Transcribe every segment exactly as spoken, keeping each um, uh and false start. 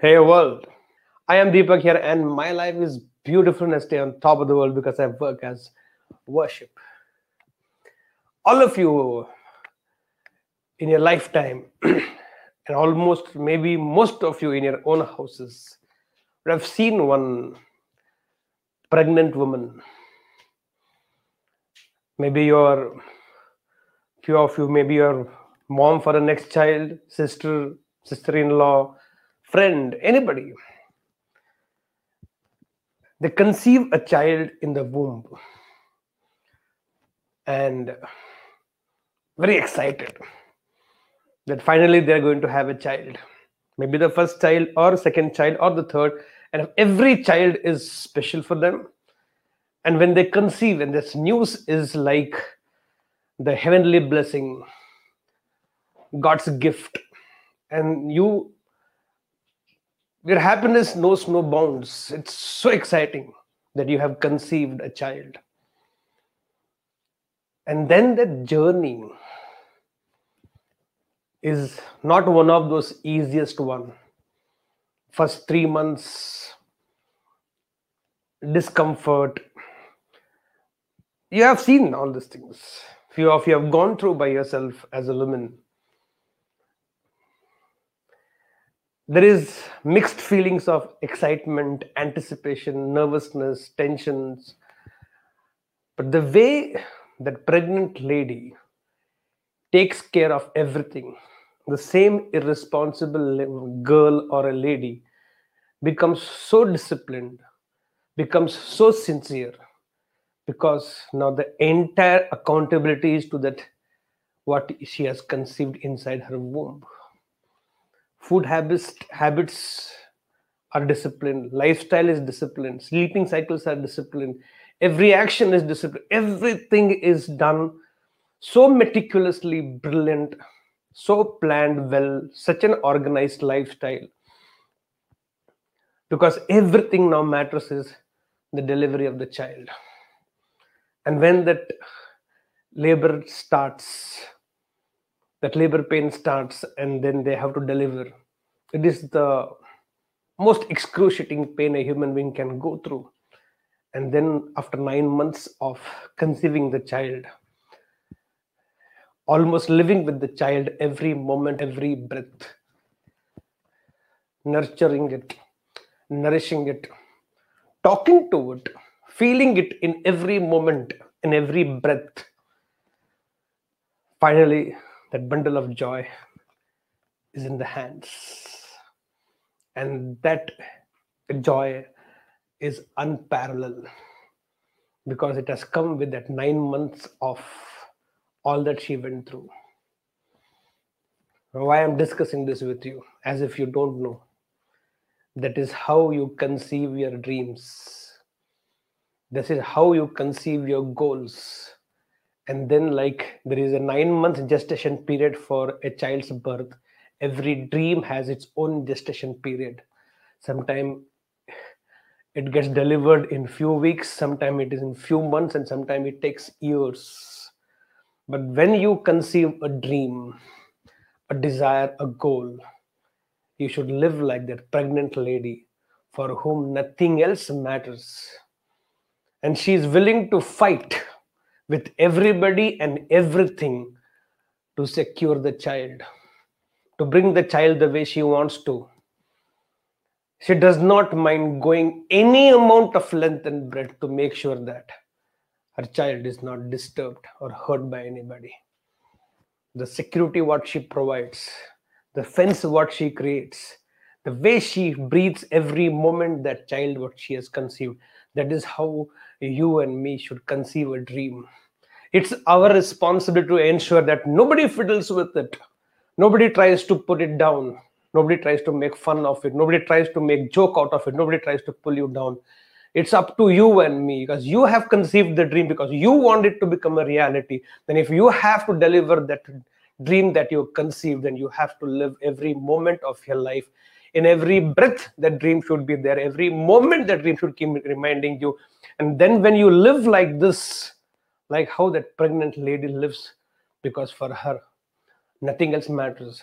Hey world, I am Deepak here and my life is beautiful and I stay on top of the world because I work as worship. All of you in your lifetime and almost maybe most of you in your own houses would have seen one pregnant woman. Maybe your few of you, maybe your mom for the next child, sister, sister-in-law, friend, anybody. They conceive a child in the womb and very excited that finally they're going to have a child. Maybe the first child or second child or the third, and every child is special for them. And when they conceive, and this news is like the heavenly blessing, God's gift, and you your happiness knows no bounds. It's so exciting that you have conceived a child. And then that journey is not one of those easiest one. First three months, discomfort. You have seen all these things. Few of you have gone through by yourself as a woman. There is mixed feelings of excitement, anticipation, nervousness, tensions. But the way that pregnant lady takes care of everything, the same irresponsible girl or a lady becomes so disciplined, becomes so sincere, because now the entire accountability is to that what she has conceived inside her womb. Food habits, habits are disciplined, lifestyle is disciplined, sleeping cycles are disciplined, every action is disciplined, everything is done so meticulously, brilliant, so planned well, such an organized lifestyle. Because everything now matters is the delivery of the child. And when that labor starts, that labor pain starts and then they have to deliver. It is the most excruciating pain a human being can go through. And then after nine months of conceiving the child, almost living with the child every moment, every breath, nurturing it, nourishing it, talking to it, feeling it in every moment, in every breath. Finally, that bundle of joy is in the hands, and that joy is unparalleled because it has come with that nine months of all that she went through. Why I'm discussing this with you, as if you don't know. That is how you conceive your dreams. This is how you conceive your goals. And then like there is a nine month gestation period for a child's birth. Every dream has its own gestation period. Sometimes it gets delivered in few weeks, sometimes it is in few months, and sometimes it takes years. But when you conceive a dream, a desire, a goal, you should live like that pregnant lady for whom nothing else matters. And she is willing to fight with everybody and everything to secure the child, to bring the child the way she wants to. She does not mind going any amount of length and breadth to make sure that her child is not disturbed or hurt by anybody. The security what she provides, the fence what she creates, the way she breathes every moment that child what she has conceived. That is how you and me should conceive a dream. It's our responsibility to ensure that nobody fiddles with it. Nobody tries to put it down. Nobody tries to make fun of it. Nobody tries to make joke out of it. Nobody tries to pull you down. It's up to you and me, because you have conceived the dream because you want it to become a reality. Then if you have to deliver that dream that you conceived, then you have to live every moment of your life. In every breath, that dream should be there. Every moment, that dream should keep reminding you. And then when you live like this, like how that pregnant lady lives, because for her, nothing else matters.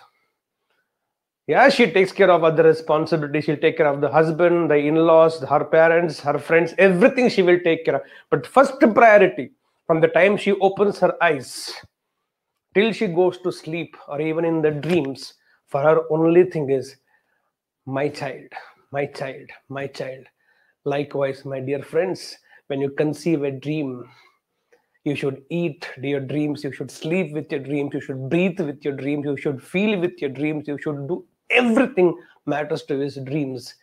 Yeah, she takes care of other responsibilities. She'll take care of the husband, the in-laws, her parents, her friends, everything she will take care of. But first priority, from the time she opens her eyes till she goes to sleep or even in the dreams, for her only thing is my child, my child, my child. Likewise, my dear friends, when you conceive a dream, you should eat your dreams, you should sleep with your dreams, you should breathe with your dreams, you should feel with your dreams, you should do everything matters to his dreams.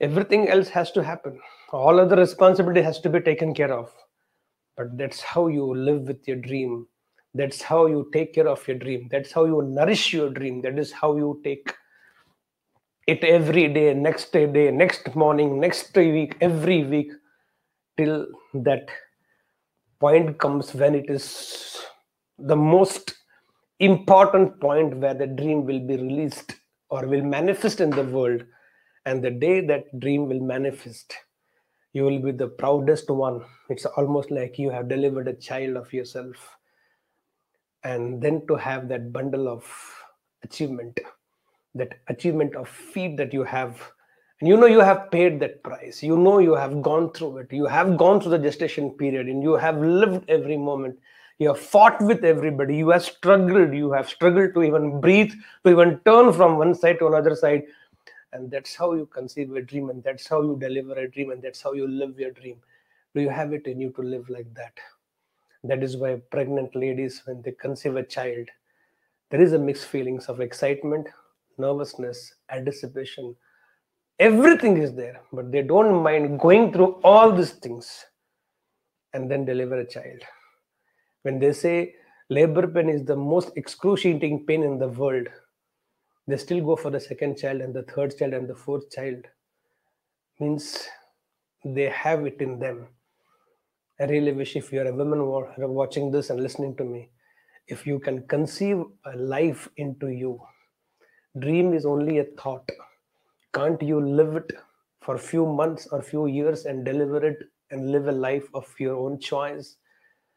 Everything else has to happen. All other responsibility has to be taken care of. But that's how you live with your dream. That's how you take care of your dream. That's how you nourish your dream. That is how you take it every day, next day, next morning, next week, every week, till that point comes when it is the most important point where the dream will be released or will manifest in the world. And the day that dream will manifest, you will be the proudest one. It's almost like you have delivered a child of yourself. And then to have that bundle of achievement, that achievement of feat that you have, and you know you have paid that price, you know you have gone through it, you have gone through the gestation period, and you have lived every moment, you have fought with everybody, you have struggled, you have struggled to even breathe, to even turn from one side to another side. And that's how you conceive a dream, and that's how you deliver a dream, and that's how you live your dream. Do you have it in you to live like that? That is why pregnant ladies, when they conceive a child, there is a mixed feelings of excitement, nervousness, anticipation. Everything is there, but they don't mind going through all these things and then deliver a child. When they say labor pain is the most excruciating pain in the world, they still go for the second child and the third child and the fourth child. Means they have it in them. I really wish, if you're a woman watching this and listening to me, if you can conceive a life into you. Dream is only a thought. Can't you live it for a few months or few years and deliver it and live a life of your own choice?